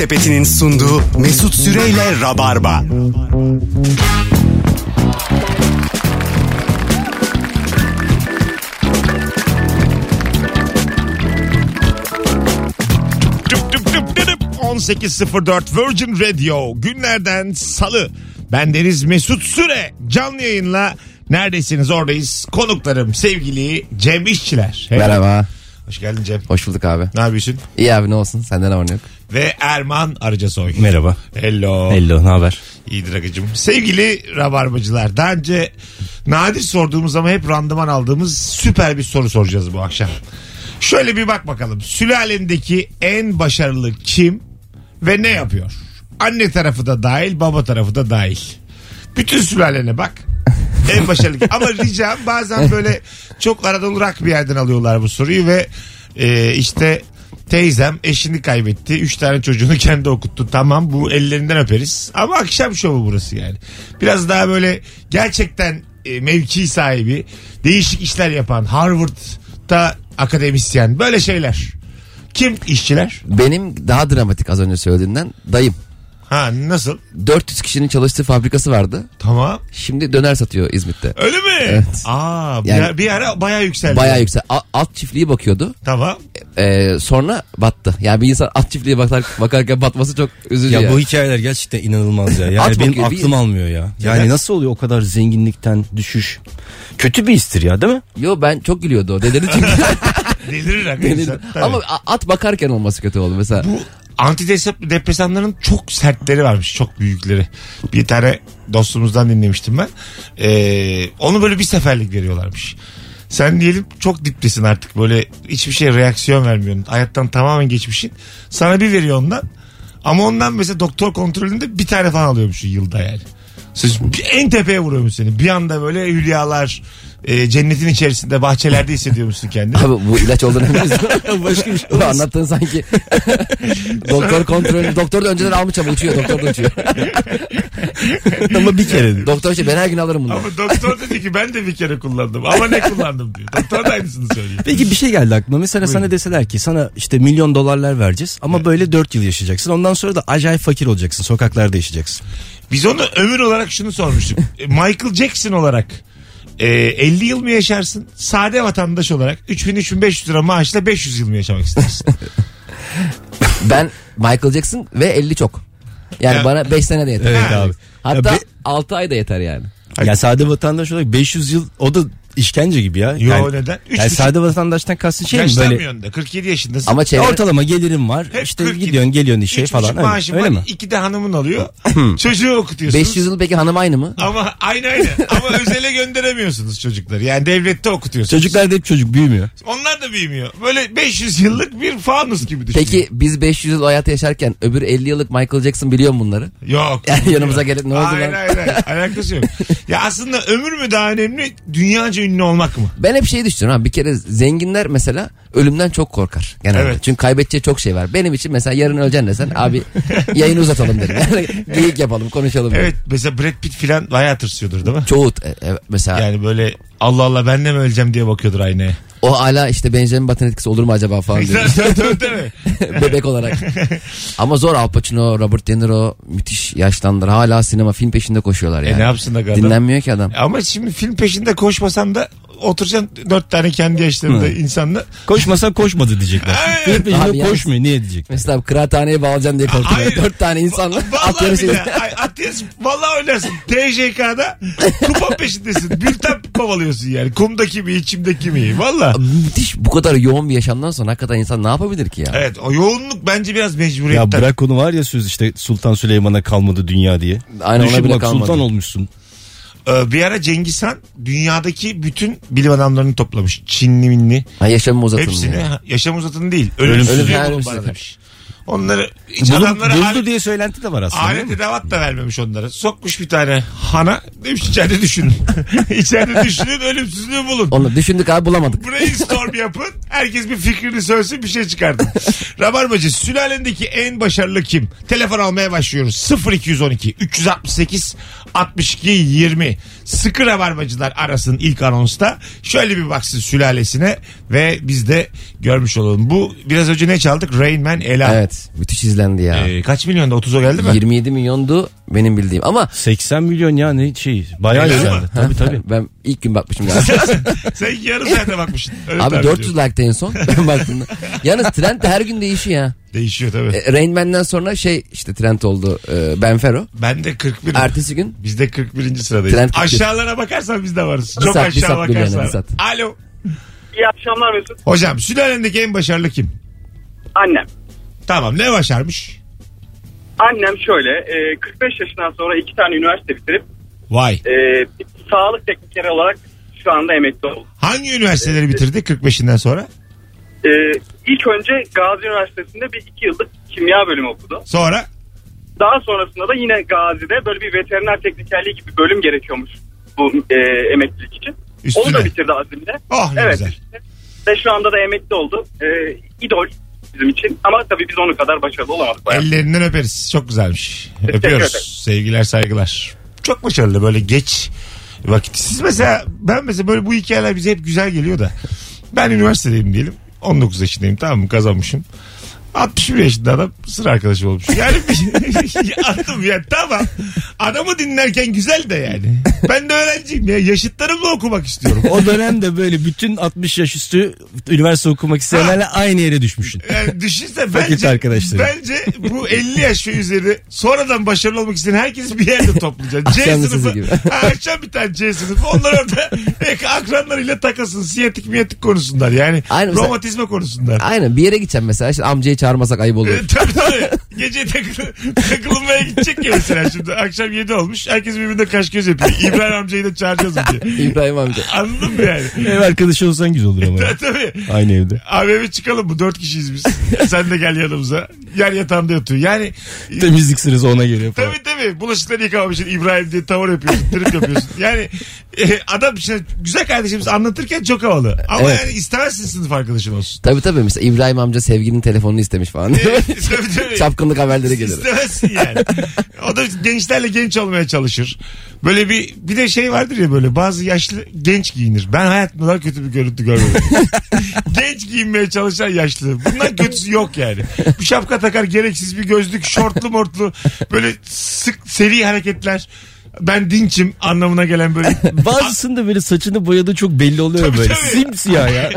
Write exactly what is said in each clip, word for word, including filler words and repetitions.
Sepeti'nin sunduğu Mesut Süre ile Rabarba. on sekiz sıfır dört Virgin Radio, günlerden salı. Ben Deniz Mesut Süre, canlı yayınla neredesiniz oradayız. Konuklarım sevgili Cem İşçiler. Hey, merhaba. Hoş geldin Cem. Hoş bulduk abi. Ne yapıyorsun? İyi abi, ne olsun, senden haber yok. Ve Erman Arıcasoy. Merhaba. Hello. Hello, ne haber? İyidir Akıcığım. Sevgili Rabarbacılar, daha önce nadir sorduğumuz ama hep randıman aldığımız süper bir soru soracağız bu akşam. Şöyle bir bak bakalım, sülalendeki en başarılı kim ve ne yapıyor? Anne tarafı da dahil, baba tarafı da dahil. Bütün sülalene bak. En başarılı. Ama ricam, bazen böyle çok Anadolu rock bir yerden alıyorlar bu soruyu ve e, işte teyzem eşini kaybetti, üç tane çocuğunu kendi okuttu. Tamam, bu ellerinden öperiz. Ama akşam şovu burası yani. Biraz daha böyle gerçekten e, mevki sahibi, değişik işler yapan, Harvard'da akademisyen, böyle şeyler. Kim işçiler? Benim daha dramatik, az önce söylediğinden dayım. Ha, nasıl? dört yüz kişinin çalıştığı fabrikası vardı. Tamam. Şimdi döner satıyor İzmit'te. Öyle mi? Evet. Aa, yani bir ara bayağı yükseldi. Bayağı yükseldi. Alt çiftliği bakıyordu. Tamam. Ee, sonra battı. Yani bir insan alt çiftliğe bakar, bakarken batması çok üzücü. Ya, ya bu hikayeler gerçekten inanılmaz ya. Yani benim bakıyor, aklım almıyor ya. Yani evet, nasıl oluyor o kadar zenginlikten düşüş? Kötü bir histir ya, değil mi? Yo, ben çok gülüyordu o. Dedeni çünkü. Delirir arkadaşlar. Ama at bakarken olması kötü oldu mesela. Bu antidepresanların çok sertleri varmış, çok büyükleri. Bir tane dostumuzdan dinlemiştim ben. Ee, onu böyle bir seferlik veriyorlarmış. Sen diyelim çok diptesin artık, böyle hiçbir şeye reaksiyon vermiyorsun, hayattan tamamen geçmişsin. Sana bir veriyor ondan. Ama ondan mesela doktor kontrolünde bir tane falan alıyormuş yılda yani. En tepeye vuruyormuş seni. Bir anda böyle hülyalar, e, cennetin içerisinde, bahçelerde hissediyor musun kendini? Abi bu ilaç olduğunu başka bir şey olmaz. Anlattığın sanki doktor kontrolü. Doktor da önceden almış ama uçuyor. Doktor da uçuyor. Ama bir kere diyor. Doktor işte, ben her gün alırım bunu. Ama doktor dedi ki ben de bir kere kullandım. Ama ne kullandım diyor. Doktor da aynısını söylüyor. Peki bir şey geldi aklıma. Mesela buyurun, sana deseler ki sana işte milyon dolarlar vereceğiz ama evet, böyle dört yıl yaşayacaksın. Ondan sonra da acayip fakir olacaksın. Sokaklarda yaşayacaksın. Biz onu ömür olarak şunu sormuştuk. Michael Jackson olarak e, elli yıl mı yaşarsın? Sade vatandaş olarak üç bin üç bin beş yüz lira maaşla beş yüz yıl mı yaşamak istersin? Ben Michael Jackson ve elli çok. Yani ya, bana beş sene de yeter. Evet abi. Hatta altı ay da yeter yani. Ya sade vatandaş olarak beş yüz yıl, o da işkence gibi ya. Yo, yani, neden? üç yani sade vatandaştan kastın şey mi böyle? Da, kırk yedi yaşındasın. Ama çevre... Ortalama gelirim var. Hep işte kırk yedi. Gidiyorsun geliyorsun işe falan. Öyle, öyle mi? iki de hanımın alıyor. Çocuğu okutuyorsunuz. beş yüz yıl peki hanım aynı mı? Ama aynı aynı. Ama özele gönderemiyorsunuz çocukları. Yani devlette okutuyorsunuz. Çocuklar da hep çocuk büyümüyor. Onlar da büyümüyor. Böyle beş yüz yıllık bir fanus gibi düşünün. Peki biz beş yüz yıl hayatı yaşarken öbür elli yıllık Michael Jackson biliyor mu bunları? Yok. Yani yanımıza gelip ne oldu lan? Hayır hayır. Alakası yok. Ya aslında ömür mü daha önemli? Dünyaca ünlü olmak mı? Ben hep şey düşünüyorum abi, bir kere zenginler mesela ölümden çok korkar genelde. Evet. Çünkü kaybedeceği çok şey var. Benim için mesela yarın öleceksin desen abi yayını uzatalım derim. Geyik yapalım, konuşalım. Evet derim. Mesela Brad Pitt falan bayağı tırsıyordur değil mi? Çoğu e, mesela. Yani böyle Allah Allah ben de mi öleceğim diye bakıyordur aynaya. O hala işte Benjamin Button etkisi olur mu acaba falan diyor. Bebek olarak. Ama zor. Al Pacino, Robert De Niro müthiş yaşlandır. Hala sinema, film peşinde koşuyorlar yani. E ne yapsın da adam? Dinlenmiyor ki adam. Ama şimdi film peşinde koşmasam da oturacaksın dört tane kendi yaşlarında insanla. Koşmasa koşmadı diyecekler. Film peşinde koşmuyor. Niye diyecekler? Mesela kıraathaneye bağlayacaksın diye korkuyorlar. Dört tane insanla. At yarışı. At yarışı. Valla oynarsın. T C K'da kupa peşindesin. Bülten kovalıyorsun yani. Kumdaki mi, içimdeki mi? Valla. Müthiş, bu kadar yoğun bir yaşamdan sonra hakikaten insan ne yapabilir ki ya? Evet, o yoğunluk bence biraz mecburiyetten. Ya bırak onu, var ya söz işte Sultan Süleyman'a kalmadı dünya diye. Aynen, düşün, ona bile bak, kalmadı. Sultan olmuşsun. Ee, bir ara Cengiz Han dünyadaki bütün bilim adamlarını toplamış. Çinli minli. Ha, yaşamı uzatın. Hepsini. Ya. Yaşamı uzatın değil. Ölümsüzlüğü bulun demiş. Onları hiç bulun, adamlara... Buldu alet, diye söylenti de var aslında. Alet edevat da vermemiş onlara. Sokmuş bir tane hana. Demiş içeride düşünün. İçeride düşünün, ölümsüzlüğü bulun. Onu düşündük abi, bulamadık. Brainstorm yapın. Herkes bir fikrini söylesin, bir şey çıkartın. Rabarbacı, sülalendeki en başarılı kim? Telefon almaya başlıyoruz. sıfır iki on iki üç altı sekiz altmış iki yirmi. Sıkı rabarbacılar arasın ilk anonsta. Şöyle bir baksın sülalesine ve biz de görmüş olalım. Bu biraz önce ne çaldık? Rainman Ela. Evet, müthiş izlendi ya. Ee, kaç milyonda? otuz'a geldi mi? yirmi yedi milyondu benim bildiğim ama. seksen milyon yani şey. Bayağı izlendi. Tabii tabii. Ben ilk gün bakmışım. Sen yarım saate bakmışsın. Öyle abi dört yüz like'ta en son. Ben baktığımda. Yalnız trend de her gün değişiyor ya. Değişiyor tabii. E, Rainman'den sonra şey işte trend oldu e, Benfero. Ben de kırk bir. Ertesi gün. Biz de kırk birinci sıradayız. Aşağılara bakarsan biz de varız. Bir Çok sat, aşağı bakarsan. Yani, alo. İyi akşamlar Mesut. Hocam sülalendeki en başarılı kim? Annem. Tamam, ne başarmış? Annem şöyle e, kırk beş yaşından sonra iki tane üniversite bitirip. Vay. E, sağlık teknikeri olarak şu anda emekli oldu. Hangi üniversiteleri bitirdi kırk beşinden sonra? Ee, ilk önce Gazi Üniversitesi'nde bir iki yıllık kimya bölümü okudu. Sonra? Daha sonrasında da yine Gazi'de böyle bir veteriner teknikerliği gibi bölüm gerekiyormuş bu e, emeklilik için. Üstüne. Onu da bitirdi azimle. Oh ne evet, güzel. Işte. Ve şu anda da emekli oldu. Ee, idol bizim için ama tabii biz onun kadar başarılı olamadık. Bayağı. Ellerinden öperiz. Çok güzelmiş. Teşekkür Öpüyoruz. Ederim. Sevgiler, saygılar. Çok başarılı böyle geç vakit. Siz mesela ben mesela böyle bu hikayeler bize hep güzel geliyor da. Ben üniversitedeyim diyelim. on dokuz yaşındayım, tamam mı, kazanmışım. altmış bir yaşında adam sıra arkadaşı olmuş. Yani aklım ya tamam. Adamı dinlerken güzel de yani. Ben de öğrenciyim ya. Yaşıtlarımla okumak istiyorum. O dönemde böyle bütün altmış yaş üstü üniversite okumak isteyenlerle aynı yere düşmüşsün. Yani düşünse bence, bence bu elli yaş ve üzeri sonradan başarılı olmak isteyen herkes bir yerde toplayacak. C sınıfı. Ha, akşam bir tane C sınıfı. Onlar orada akranlarıyla takasın. Siyatik miyatik konusundan yani. Aynen, romatizma konusundan. Aynen, bir yere gideceğim mesela. İşte amcayı çağırmasak ayıp olur. E, tabii tabii. Gece takıl- takılmaya gidecek ya mesela şimdi. Akşam yedi olmuş. Herkes birbirine kaş göz yapıyor. İbrahim amcayı da çağıracağız diye. İbrahim amca. Anladın mı yani? Ev arkadaşı olsan güzel olur ama. E, tabii. Aynı evde. Abi eve çıkalım mı? Dört kişiyiz biz. Sen de gel yanımıza. Yer yatağında yatıyor. Yani. Temizlik sırası ona geliyor falan. Tabii tabii. Bulaşıkları yıkamamışsın. İbrahim diye tavır yapıyorsun. Trip yapıyorsun. Yani e, adam işte, güzel kardeşimiz anlatırken çok havalı. Ama evet. Yani istemezsin sınıf arkadaşın olsun. Tabii tabii. Mesela İbrahim amca sevginin telefonu istemiş falan. Evet, çapkınlık haberleri gelir. İstemezsin yani. O da gençlerle genç olmaya çalışır. Böyle bir bir de şey vardır ya, böyle bazı yaşlı genç giyinir. Ben hayatımda daha kötü bir görüntü görmedim. Genç giyinmeye çalışan yaşlı. Bundan kötüsü yok yani. Bir şapka takar, gereksiz bir gözlük, şortlu mortlu, böyle sık seri hareketler. Ben dinçim anlamına gelen böyle. Bazısında böyle saçını boyadığı çok belli oluyor tabii, böyle. Tabii. Simsiyah ya.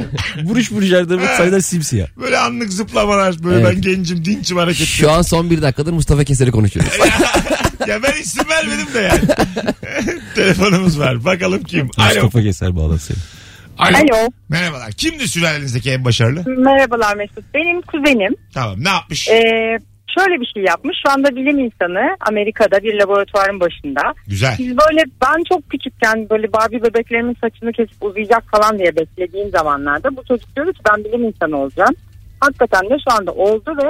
Buruş buruş yerde bu sayılar simsiyah. Böyle anlık zıplamalar böyle, evet. Ben gencim dinçim hareketleri. Şu an son bir dakikadır Mustafa Keser'i konuşuyoruz. ya, ya ben isim vermedim de yani. Telefonumuz var, bakalım kim. Mustafa Keser bağlasın. Alo. Alo. Merhabalar. Kimdi sülalenizdeki en başarılı? Merhabalar Mesut. Benim kuzenim. Tamam, ne yapmış? Eee. Şöyle bir şey yapmış. Şu anda bilim insanı, Amerika'da bir laboratuvarın başında. Güzel. Biz böyle ben çok küçükken böyle Barbie bebeklerimin saçını kesip uzayacak falan diye beklediğim zamanlarda bu çocuk diyordu ki ben bilim insanı olacağım. Hakikaten de şu anda oldu ve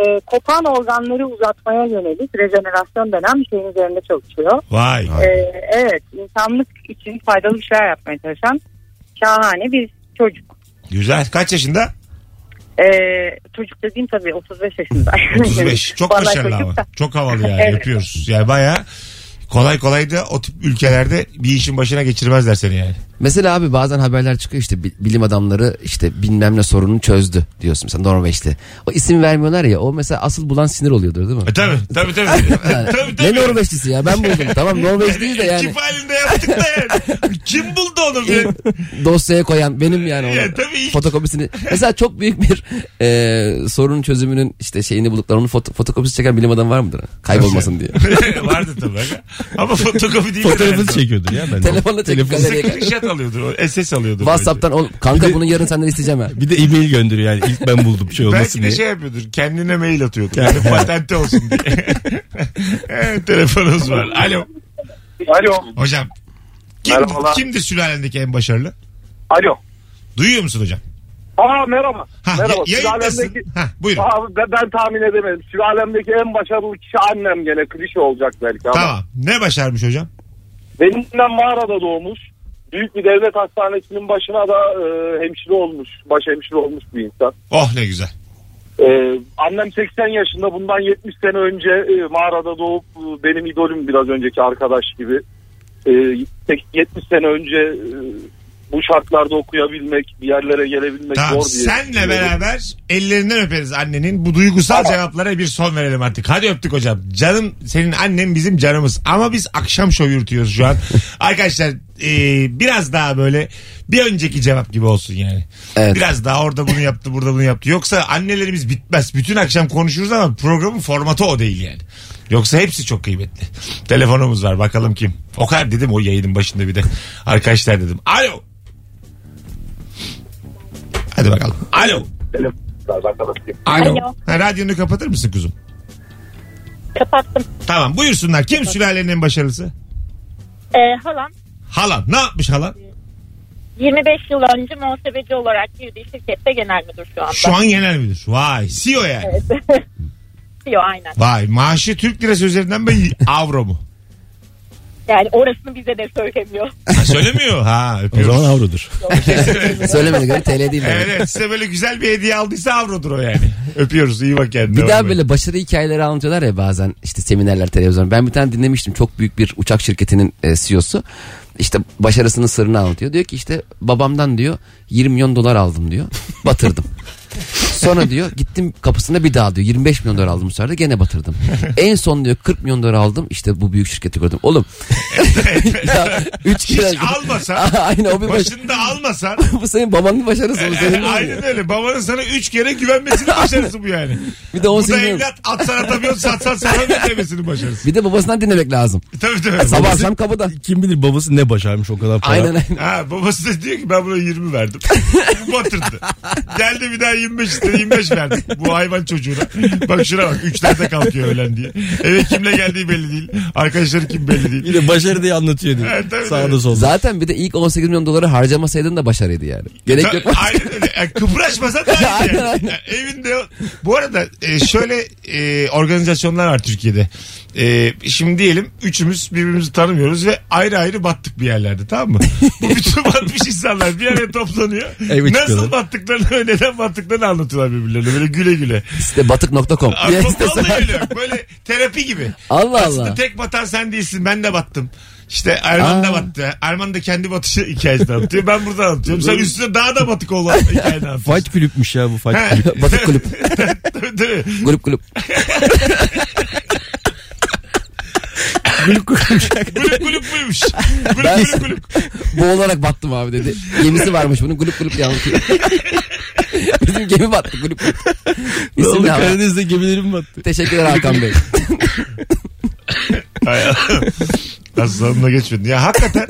e, kopan organları uzatmaya yönelik rejenerasyon denen bir şeyin üzerinde çalışıyor. Vay. E, evet, insanlık için faydalı bir şeyler yapmaya çalışan şahane bir çocuk. Güzel. Kaç yaşında? Ee, çocuk dediğim tabii otuz beş yaşında. otuz beş çok başarılı ama. Çok havalı yani. Evet. Yapıyoruz. Yani bayağı kolay kolay da o tip ülkelerde bir işin başına geçirmezler seni yani. Mesela abi bazen haberler çıkıyor işte bilim adamları işte bilmem ne sorununu çözdü diyorsun mesela Norveç'te. O isim vermiyorlar ya, o mesela asıl bulan sinir oluyordur değil mi? E tabii tabii tabii. Yani, tabii, tabii. Ne Norveçlisi ya, ben buldum tamam Norveçliyiz de yani. Kim halinde yaptık da yani. Kim buldu onu bile? Dosyaya koyan benim yani. Onu, ya, tabii. Fotokopisini. Mesela çok büyük bir e, sorunun çözümünün işte şeyini bulduklar, onun foto, fotokopisi çeken bilim adamı var mıdır? Kaybolmasın diye. Vardı tabii ama fotokopi değil. Fotoğrafını çekiyordur ya. Ben telefonla çekiyor. Telefonu alıyordur. O S S alıyordur. WhatsApp'tan ol, kanka de, bunu yarın senden isteyeceğim ha. Bir de e-mail gönderiyor yani. İlk ben buldum şey olmasın belki diye. Belki de şey yapıyordur. Kendine mail atıyordur. Yani patente olsun diye. Evet, telefonumuz var. Alo. Alo. Hocam. Kim, kimdir sülalendeki en başarılı? Alo. Duyuyor musun hocam? Aa merhaba. Ha, merhaba. Y- Sülalemdeki... ha, buyurun. Aa, ben, ben tahmin edemedim. Sülalemdeki en başarılı kişi annem, gene klişe olacak belki ama. Tamam. Ne başarmış hocam? Benimden mağarada doğmuş. büyük bir devlet hastanesinin başına da e, hemşire olmuş, baş hemşire olmuş bir insan. Oh ne güzel. Ee, annem seksen yaşında, bundan yetmiş sene önce e, mağarada doğup e, benim idolüm biraz önceki arkadaş gibi. E, yetmiş sene önce e, bu şartlarda okuyabilmek, bir yerlere gelebilmek tamam, zor diye. Senle beraber ellerinden öperiz annenin. Bu duygusal tamam. Cevaplara bir son verelim artık. Hadi öptük hocam. Canım senin annen bizim canımız. Ama biz akşam şov yürütüyoruz şu an. Arkadaşlar e, biraz daha böyle bir önceki cevap gibi olsun yani. Evet. Biraz daha orada bunu yaptı, burada bunu yaptı. Yoksa annelerimiz bitmez. Bütün akşam konuşuruz ama programın formatı o değil yani. Yoksa hepsi çok kıymetli. Telefonumuz var, bakalım kim. O kadar dedim o yayının başında bir de. Arkadaşlar dedim. Alo. Hadi bakalım. Alo. Alo. Alo. Ha, radyonu kapatır mısın kuzum? Kapattım. Tamam, buyursunlar. Kim sülalenin en başarılısı? Ee, halam. Halam. Ne yapmış halam? yirmi beş yıl önce muhasebeci olarak girdiği şirkette genel müdür şu anda. Şu an genel müdür. Vay. C E O yani. Evet. C E O aynen. Vay. Maaşı Türk lirası üzerinden ben avro mu? Yani orasını bize de söylemiyor. Ha, söylemiyor. Ha, öpüyoruz. O zaman avrodur. Söylemedi göre T L değil. Evet, evet, size böyle güzel bir hediye aldıysa avrodur o yani. Öpüyoruz. İyi bak kendine. Bir daha böyle başarı hikayeleri anlatıyorlar ya bazen işte seminerler, televizyon. Ben bir tane dinlemiştim. Çok büyük bir uçak şirketinin C E O'su. İşte başarısının sırrını anlatıyor. Diyor ki işte babamdan diyor yirmi milyon dolar aldım diyor. Batırdım. Sonra diyor gittim kapısına bir daha diyor yirmi beş milyon dolar aldım, bu sefer de gene batırdım. En son diyor kırk milyon dolar aldım, işte bu büyük şirketi gördüm. Oğlum ya, üç hiç kere... almasan aynen, o bir baş... başında almasan bu senin babanın başarısı. Bu senin aynen öyle ya. Babanın sana üç kere güvenmesinin başarısı bu yani. Bir de on bu da evlat atsan atamıyorsun, satsan sana beklemesinin başarısı. Bir de babasından dinlemek lazım. Tabii tabii. Sabah akşam kapıda. Kim bilir babası ne başarmış o kadar para. Aynen aynen. Ha, babası da diyor ki ben buna yirmi verdim. Batırdı. Geldi bir daha yirmi beş istedi, yirmi beş verdim. Bu hayvan çocuğuna. Bak şuna bak. Üçlerde kalkıyor öğlen diye. Eve kimle geldiği belli değil. Arkadaşları kim belli değil. Bir de başarı diye anlatıyor diye. Evet, sağda solda. Zaten bir de ilk on sekiz milyon doları harcamasaydın da başarıydı yani. Gerek Ta- yok. Aynen öyle. Yani kıpraşmasan da yani. Yani evinde. Bu arada şöyle e, organizasyonlar var Türkiye'de. E, şimdi diyelim üçümüz birbirimizi tanımıyoruz ve ayrı ayrı battık bir yerlerde, tamam mı? Bu bütün batmış insanlar bir yere toplanıyor. Ev nasıl battıklarını, neden battıklarını anlatıyorlar birbirlerine. Böyle güle güle. İşte batık nokta com. Vallahi öyle. Böyle terapi gibi. Allah Allah. Aslında tek batan sen değilsin. Ben de battım. İşte Erman Aa. da battı. Erman da kendi batışı hikayesini anlatıyor. Ben buradan anlatıyorum. Sen üstüne daha da batık olan hikayeni anlatıyorsun. Fight kulüpmüş ya bu fight kulüp. Batık kulüp. Tabii tabii. Grup kulüp. Gülük gülük. Gülük gülük buymuş. Gülük ben gülük gülük. Boğularak battım abi dedi. Gemisi varmış bunun, gülük gülük diye anlatıyor. Bizim gemi battı gülük gülük. Ne oldu, Karadeniz'de gemilerim battı. Teşekkürler Hakan Bey. Aslanına geçmedin. Ya hakikaten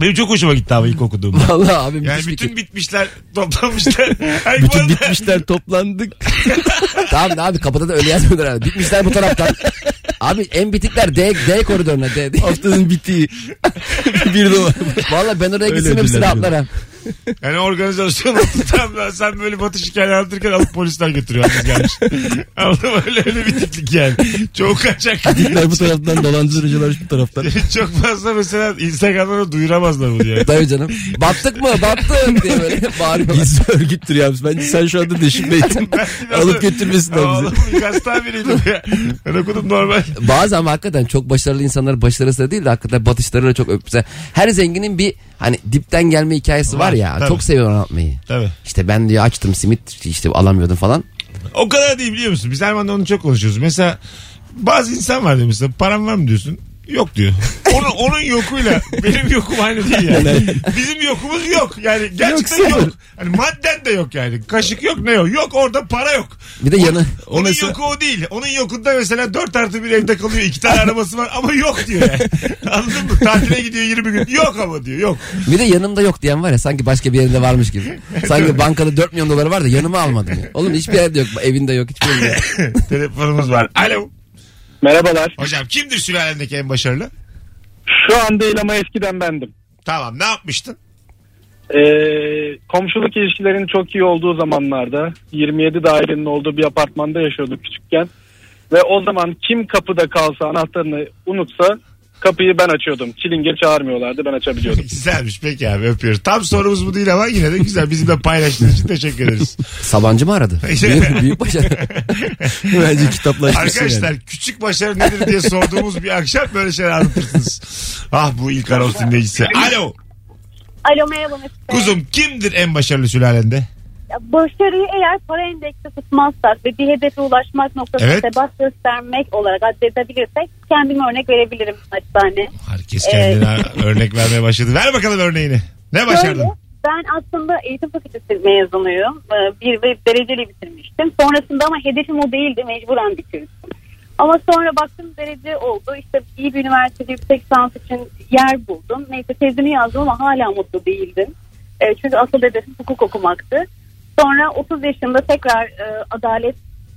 benim çok hoşuma gitti abi ilk okuduğumda. Vallahi abim. Yani bütün fikir. Bitmişler toplanmışlar. Ay, bütün bitmişler toplandık. Tamam abi, kapıda da öyle yazmıyorlar abi. Bitmişler bu taraftan. Abi en bitikler D, D koridoruna. D. Haftanın bitiği. Bir dolar. Valla ben oraya gitsem hepsini atlara. Yani organizasyon tutamıyor. Sen böyle batış hikayeni anlatırken alıp polisler götürüyor. Anladın mı? Öyle öyle bitiklik yani. Çok kaçak. Bitikler bu taraftan, dolandırıcılar şu taraftan. Çok fazla mesela Instagram'da duyuramazlar bunu yani. Tabii canım. Battık mı? Battık diye böyle bağırıyorlar. Gizli örgüttür ya. Bence sen şu anda deşikleydin. Alıp götürmesin de bizi. Oğlum bir kastan biriydim ya. Ben okudum normal. Bazen ama hakikaten çok başarılı insanlar başarısıyla değil de hakikaten batışlarıyla çok öpüse. Her zenginin bir hani dipten gelme hikayesi var ya. Tabii. Çok seviyorum anlatmayı. Tabii. İşte ben diyor açtım simit işte alamıyordum falan. O kadar değil, biliyor musun? Biz Erman'la onu çok konuşuyoruz. Mesela bazı insan var diyor mesela, param var mı diyorsun? Yok diyor. Onun, onun yokuyla benim yokum aynı değil yani. Bizim yokumuz yok. Yani gerçekten yok. Hani madden de yok yani. Kaşık yok, ne yok. Yok orada para yok. Bir de yanı. O, onun mesela... yoku o değil. Onun yokunda mesela dört artı bir evde kalıyor. iki tane arabası var ama yok diyor yani. Anladın mı? Tatile gidiyor yirmi gün. Yok ama diyor. Yok. Bir de yanımda yok diyen var ya, sanki başka bir yerinde varmış gibi. Sanki bankada dört milyon doları var da yanıma almadım ya. Oğlum hiçbir yerde yok. Evinde yok. Hiçbir yerde yok. Telefonumuz var. Alo. Merhabalar. Hocam kimdir sülalendeki en başarılı? Şu an değil ama eskiden bendim. Tamam, ne yapmıştın? Ee, komşuluk ilişkilerinin çok iyi olduğu zamanlarda yirmi yedi dairenin olduğu bir apartmanda yaşıyorduk küçükken. Ve o zaman kim kapıda kalsa, anahtarını unutsa Kapıyı ben açıyordum. Çilingir çağırmıyorlardı. Ben açabiliyordum. Güzelmiş. Peki abi, öpüyoruz. Tam sorumuz bu değil ama yine de güzel. Bizimle paylaştığınız için teşekkür ederiz. Sabancı mı aradı? büyük, büyük başarı. Bence kitapla arkadaşlar yani. Küçük başarı nedir diye sorduğumuz bir akşam böyle şeyler anlatırsınız. Ah bu ilk anons dinleyicisi. Alo. Alo merhaba. Kuzum kimdir en başarılı sülalende? Başarıyı eğer para endeksi tutmazsak ve bir hedefe ulaşmak noktasında evet. sebas göstermek olarak addedebilirsek kendime örnek verebilirim. Hani. Herkes kendine ee, örnek vermeye başladı. Ver bakalım örneğini. Ne başardın? Şöyle, ben aslında eğitim fakültesi mezunuyum. Bir ve dereceli bitirmiştim. Sonrasında ama hedefim o değildi. Mecburen bitirdim. Ama sonra baktım derece oldu. İşte iyi bir üniversitede yüksek lisans için yer buldum. Neyse tezimi yazdım ama hala mutlu değildim. Çünkü asıl hedefim hukuk okumaktı. Sonra otuz yaşında tekrar e, adalet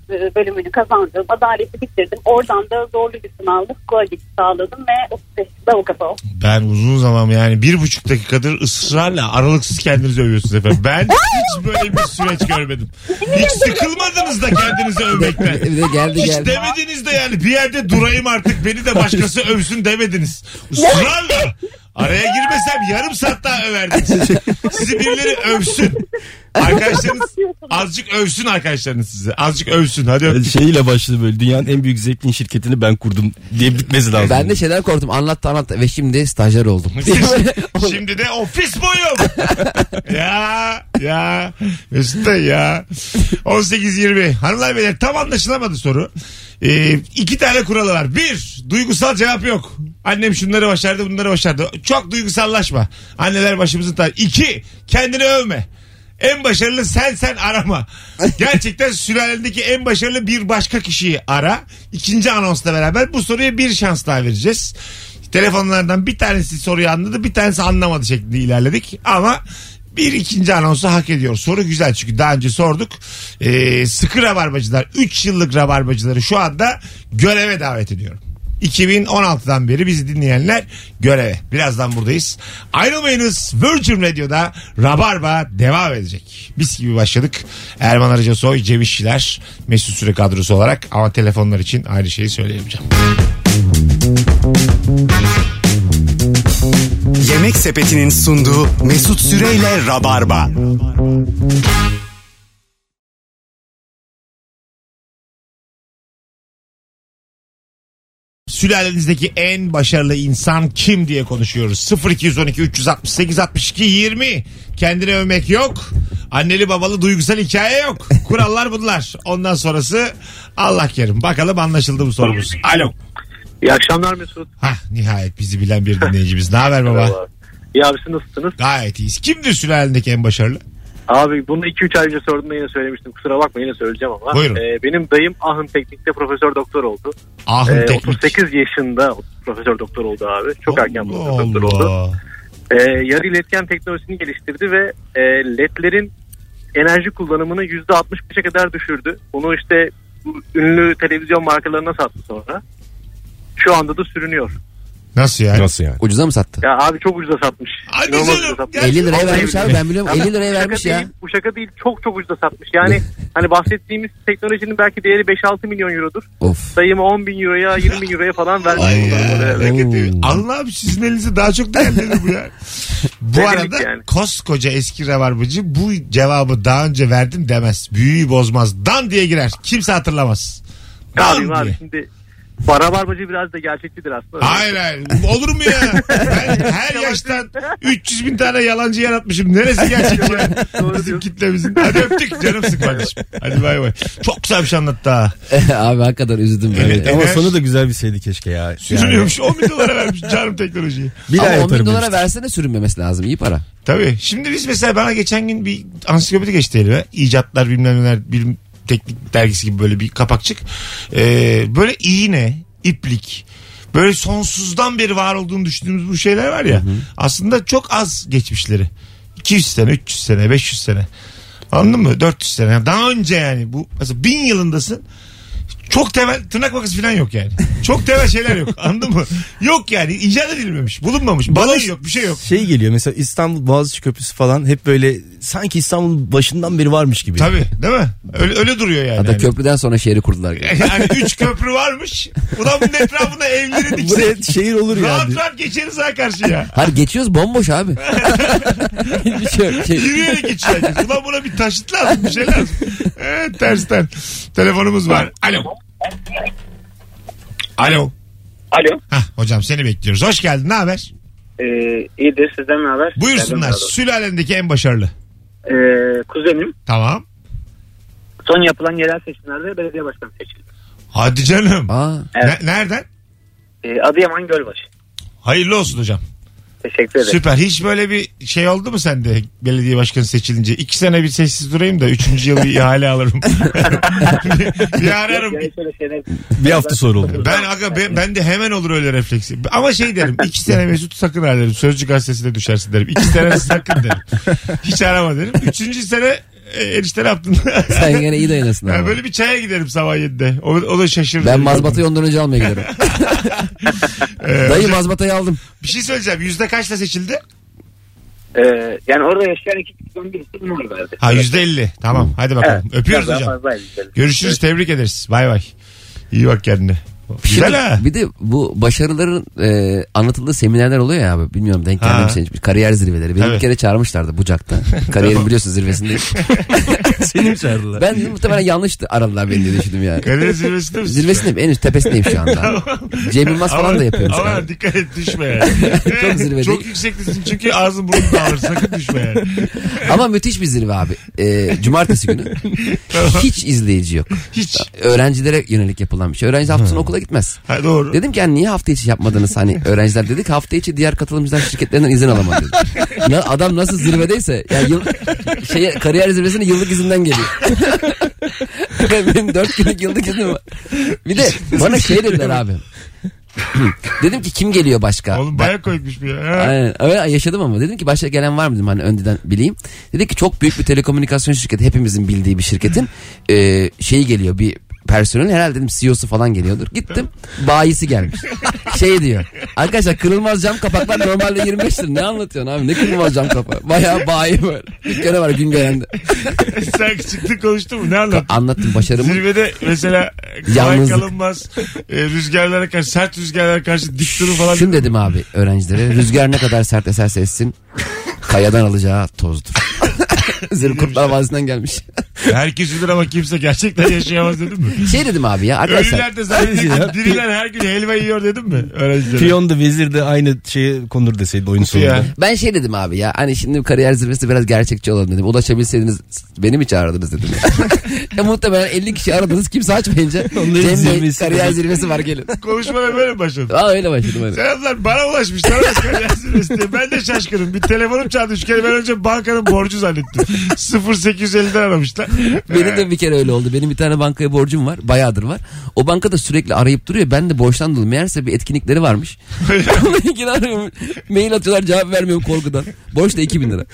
e, bölümünü kazandım. Adaleti bitirdim. Oradan da zorlu bir sınavla hukuka geçiş sağladım ve otuz yaşında avukat oldum. Ben uzun zaman yani bir buçuk dakikadır ısrarla aralıksız kendinizi övüyorsunuz efendim. Ben hiç böyle bir süreç görmedim. Hiç sıkılmadınız da kendinizi övmekten. Geldi, hiç geldi. Demediniz de yani bir yerde durayım artık beni de başkası övsün demediniz. Israrla. Araya girmesem yarım saat daha överdim sizi. Sizi birileri övsün. Arkadaşlarınız azıcık övsün arkadaşlarınız sizi. Azıcık övsün hadi öptük. Şeyle başladı böyle dünyanın en büyük zevkliğin şirketini ben kurdum diye bitmesi lazım. Ben de şeyler korktum anlattı anlattı ve şimdi stajyer oldum. Şimdi de ofis boyum. ya ya Mesut da ya. on sekiz yirmi hanımlar beyler tam anlaşılamadı soru. Ee, iki tane kuralı var. Bir, duygusal cevap yok. Annem şunları başardı bunları başardı. Çok duygusallaşma. Anneler başımızın tacı. İki, kendini övme. En başarılı sen sen arama. Gerçekten sülalendeki en başarılı bir başka kişiyi ara. İkinci anonsla beraber bu soruya bir şans daha vereceğiz. Telefonlardan bir tanesi soruyu anladı bir tanesi anlamadı şeklinde ilerledik. Ama bir ikinci anonsu hak ediyor. Soru güzel çünkü daha önce sorduk. Ee, sıkı rabarbacılar, üç yıllık rabarbacıları şu anda göreve davet ediyorum. iki bin on altıdan beri bizi dinleyenler göreve. Birazdan buradayız. Ayrılmayınız. Virgin Radio'da Rabarba devam edecek. Biz gibi başladık. Erman Arıcasoy, Cem İşçiler, Mesut Süre kadrosu olarak. Ama telefonlar için ayrı şeyi söyleyemeyeceğim. Yemek Sepeti'nin sunduğu Mesut Süre ile Rabarba. Sülalenizdeki en başarılı insan kim diye konuşuyoruz. sıfır iki on iki üç altı sekiz altmış iki yirmi Kendini övmek yok. Anneli babalı duygusal hikaye yok. Kurallar bunlar. Ondan sonrası Allah kerim. Bakalım anlaşıldı bu sorumuz. Alo. İyi akşamlar Mesut. Hah nihayet bizi bilen bir dinleyicimiz. Ne haber baba? İyi abi siz nasılsınız? Gayet iyiyiz. Kimdir sülalendeki en başarılı? Abi bunu iki üç ay önce sorduğumda yine söylemiştim. Kusura bakma yine söyleyeceğim ama. Buyurun. Ee, benim dayım Ahın Teknik'te profesör doktor oldu. Ahın ee, Teknik. otuz sekiz yaşında profesör doktor oldu abi. Çok Allah erken profesör doktor oldu. Ee, yarı iletken teknolojisini geliştirdi ve e, ledlerin enerji kullanımını yüzde altmış beşe kadar düşürdü. Bunu işte ünlü televizyon markalarına sattı sonra. Şu anda da sürünüyor. Nasıl yani? Nasıl yani? Ucuza mı sattı? Ya abi çok ucuza satmış. Hadi canım. Satmış. elli liraya vermiş abi ben biliyorum yani elli liraya vermiş ya. Değil, bu şaka değil çok çok ucuza satmış. Yani hani bahsettiğimiz teknolojinin belki değeri beş altı milyon eurodur. Of. Dayıma on bin euroya yirmi bin euroya falan vermiş. Allah abi sizin elinize daha çok değerlenir bu ya. Bu arada yani. Koskoca eski rabarbacı bu cevabı daha önce verdim demez. Büyüyü bozmaz. Dan diye girer. Kimse hatırlamaz. Dan abi şimdi. Rabarbacı biraz da gerçekçidir aslında. Hayır hayır. Olur mu ya? Ben her yaştan üç yüz bin tane yalancı yaratmışım. Neresi gerçekçi ya? Bizim kitlemizin. Hadi öptük. Canım sık kardeşim. Hadi bay bay. Çok güzel bir şey anlattı ha. Abi hakikaten üzüldüm. Evet, ama sonu da güzel bir şeydi keşke ya. Sürünüyormuş. Yani. on bin dolara vermiş canım teknolojiyi. Bir ama on bin dolara versene sürünmemesi lazım. İyi para. Tabii. Şimdi biz mesela bana geçen gün bir ansiklopedi geçti elime. İcatlar bilmem neler bilmem. Teknik dergisi gibi böyle bir kapakçık. Ee, böyle iğne, iplik, böyle sonsuzdan beri var olduğunu düşündüğümüz bu şeyler var ya. Hı hı. Aslında çok az geçmişleri. iki yüz sene, üç yüz sene, beş yüz sene. Anladın mı? dört yüz sene. Daha önce yani bu mesela bin yılındasın. Çok temel tırnak makası falan yok yani. Çok temel şeyler yok. Anladın mı? Yok yani. İcat edilmemiş. Bulunmamış. Balon yok. Bir şey yok. Şey geliyor mesela, İstanbul Boğaziçi Köprüsü falan hep böyle sanki İstanbul başından beri varmış gibi. Tabii yani. Değil mi? Öyle, öyle duruyor yani. Hatta yani. Köprüden sonra şehri kurdular. Yani üç köprü varmış. Ulan bunun etrafında evleri diksin. Buraya şehir olur yani. Rahat rahat geçeriz ha karşıya. Hayır geçiyoruz bomboş abi. Hiçbir şey yok. Şey. Yürüyerek geçiyoruz. Ulan buna bir taşıt lazım. Bir şey lazım. Evet, tersten. Telefonumuz var. Alo. Alo. Alo. Hah, hocam seni bekliyoruz. Hoş geldin. Ne haber? Ee, iyidir. Sizden ne haber? Buyursunlar. Sülalendeki en başarılı. Ee, kuzenim. Tamam. Son yapılan yerel seçimlerde belediye başkanı seçildi. Hadi canım. Aa, evet. Ne, nereden? Ee, Adıyaman Gölbaşı. Hayırlı olsun hocam. Teşekkür ederim. Süper. Hiç böyle bir şey oldu mu sende belediye başkanı seçilince? İki sene bir sessiz durayım da üçüncü yıl bir ihale alırım. bir, bir ararım. Bir hafta sonra olur. Ben, aga, ben, ben de hemen olur öyle refleksi. Ama şey derim. İki sene Mesut sakın ha derim. Sözcü gazetesine düşersin derim. İki sene sakın derim. Hiç arama derim. Üçüncü sene erişte ne yaptın? Sen gene iyi dayanasın. Yani böyle bir çaya giderim sabah yedide. O, o da şaşırır. Ben mazbatayı ondan önce almaya giderim. ee, Dayı mazbatayı aldım. Bir şey söyleyeceğim. Yüzde kaçla seçildi? Ee, yani orada yaşayan iki kişiden birisi numara verdi. Ha yüzde elli. Tamam. Hı. Hadi bakalım. Evet. Öpüyoruz biraz hocam. Görüşürüz. Evet. Tebrik ederiz. Bay bay. İyi bak kendine. Güzel ha. Bir de bu başarıların e, anlatıldığı seminerler oluyor ya abi. Bilmiyorum denk gelmemiş şey. Kariyer zirveleri. Beni evet. Bir kere çağırmışlardı Bucak'ta. Kariyerim biliyorsun zirvesindeyim. Seni mi çağırdılar? Ben muhtemelen yanlış aradılar beni diye düşündüm yani. Kariyer zirvesinde misin? Zirvesindeyim. En üst tepesindeyim şu anda. Cem İlmaz falan da yapıyorum. Ama yani. Dikkat et düşme yani. Çok zirvedeyim. Çok yüksektesin çünkü ağzın burnun ağır. Sakın düşme yani. Ama müthiş bir zirve abi. E, cumartesi günü. Hiç izleyici yok. Hiç. Öğrencilere yönelik yapılan bir şey. Öğrenci haftasını okula gitmez. Ha, doğru. Dedim ki yani niye hafta içi yapmadınız hani öğrenciler dedik hafta içi diğer katılımcılar şirketlerinden izin alamadı. Ya adam nasıl zirvedeyse yani yıl, şeye, kariyer zirvesine yıllık izinden geliyor. Benim dört günlük yıllık iznim var. Bir de bana şey dediler abi. Dedim ki kim geliyor başka? Oğlum bayağı koymuş bir ya. Aynen, öyle yaşadım ama dedim ki başka gelen var mı dedim hani önceden bileyim. Dedi ki çok büyük bir telekomünikasyon şirketi hepimizin bildiği bir şirketin e, şeyi geliyor bir personel herhalde dedim C E O'su falan geliyordur. Gittim bayisi gelmiş. Şey diyor. Arkadaşlar kırılmaz cam kapaklar normalde yirmi beş lira. Ne anlatıyorsun abi? Ne kırılmaz cam kapağı? Bayağı bayi böyle. Dükkana var gün gelende. Sen çıktın konuştun mu? Ne anlattın? Anlattım başarımı. Zirvede mesela kolay kalınmaz. Rüzgarlara karşı sert rüzgarlara karşı dik durun falan. Şunu dedim abi öğrencilere. Rüzgar ne kadar sert eserse essin. Kayadan alacağı tozdur. Zırkurtlar Vadisi'nden gelmiş. Herkes üzülür ama kimse gerçekten yaşayamaz dedim mi? Şey dedim abi ya arkadaşlar. Ölüler de zaten diriler her gün helva yiyor dedim mi? Öğrencilere. Piyon da vezir de aynı şeye konur deseydi oyun sonunda. Ben şey dedim abi ya hani şimdi kariyer zirvesi biraz gerçekçi olalım dedim. Ulaşabilseydiniz beni mi çağırdınız dedim. Ya muhtemelen elli kişi aradınız kimse açmayınca. Cem Bey kariyer zirvesi var gelin. Konuşmana böyle mi başladın? Aa öyle başladım. Öyle. Selamlar bana ulaşmışlar kariyer zirvesi diye. Ben de şaşkınım. Bir telefonum çaldı üç kere ben önce bankanın borcu zannettim. sıfır sekiz yüz elliden aramışlar. Benim de bir kere öyle oldu. Benim bir tane bankaya borcum var. Bayağıdır var. O bankada sürekli arayıp duruyor. Ben de borçtan dolayı. Meğerse bir etkinlikleri varmış. Onunla ilgili arıyorum. Mail atıyorlar cevap vermiyorum korkudan. Borç da iki bin lira.